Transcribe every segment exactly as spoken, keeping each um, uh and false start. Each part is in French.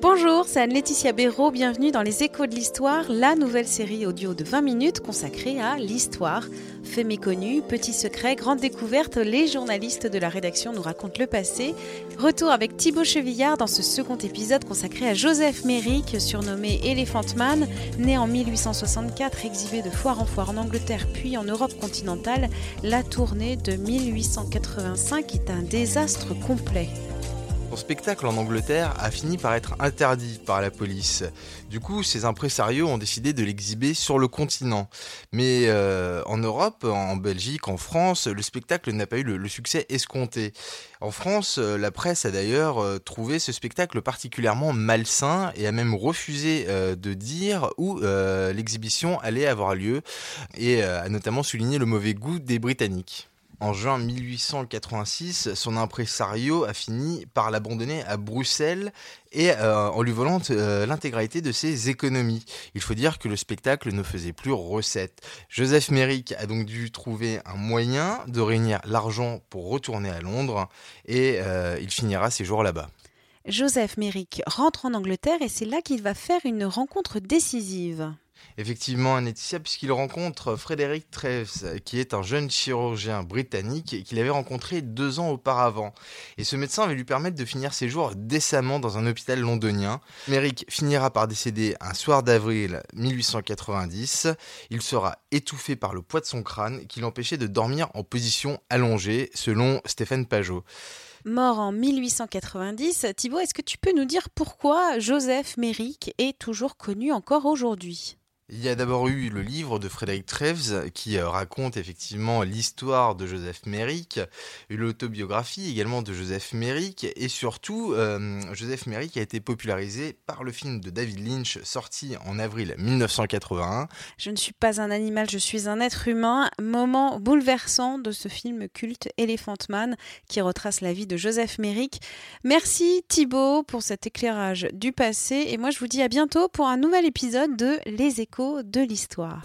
Bonjour, c'est Anne-Laetitia Béraud, bienvenue dans Les Échos de l'Histoire, la nouvelle série audio de vingt minutes consacrée à l'histoire. Faits méconnus, petits secrets, grandes découvertes, les journalistes de la rédaction nous racontent le passé. Retour avec Thibaut Chevillard dans ce second épisode consacré à Joseph Merrick, surnommé Elephant Man, né en mille huit cent soixante-quatre, exhibé de foire en foire en Angleterre puis en Europe continentale. La tournée de mille huit cent quatre-vingt-cinq est un désastre complet. Son spectacle en Angleterre a fini par être interdit par la police. Du coup, ses impresarios ont décidé de l'exhiber sur le continent. Mais euh, en Europe, en Belgique, en France, le spectacle n'a pas eu le, le succès escompté. En France, la presse a d'ailleurs trouvé ce spectacle particulièrement malsain et a même refusé euh, de dire où euh, l'exhibition allait avoir lieu et euh, a notamment souligné le mauvais goût des Britanniques. En juin mille huit cent quatre-vingt-six, son impresario a fini par l'abandonner à Bruxelles et euh, en lui volant euh, l'intégralité de ses économies. Il faut dire que le spectacle ne faisait plus recette. Joseph Merrick a donc dû trouver un moyen de réunir l'argent pour retourner à Londres et euh, il finira ses jours là-bas. Joseph Merrick rentre en Angleterre et c'est là qu'il va faire une rencontre décisive. Effectivement, Anne-Laetitia, puisqu'il rencontre Frédéric Treves, qui est un jeune chirurgien britannique qu'il avait rencontré deux ans auparavant. Et ce médecin va lui permettre de finir ses jours décemment dans un hôpital londonien. Merrick finira par décéder un soir d'avril mille huit cent quatre-vingt-dix. Il sera étouffé par le poids de son crâne qui l'empêchait de dormir en position allongée, selon Stéphane Pajot. Mort en mille huit cent quatre-vingt-dix, Thibaut, est-ce que tu peux nous dire pourquoi Joseph Merrick est toujours connu encore aujourd'hui ? Il y a d'abord eu le livre de Frédéric Treves qui raconte effectivement l'histoire de Joseph Merrick, l'autobiographie également de Joseph Merrick et surtout euh, Joseph Merrick a été popularisé par le film de David Lynch sorti en avril mille neuf cent quatre-vingt-un. Je ne suis pas un animal, je suis un être humain. Moment bouleversant de ce film culte Elephant Man qui retrace la vie de Joseph Merrick. Merci Thibaut pour cet éclairage du passé et moi je vous dis à bientôt pour un nouvel épisode de Les Échos de l'Histoire.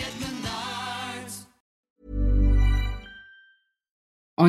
at Menards. On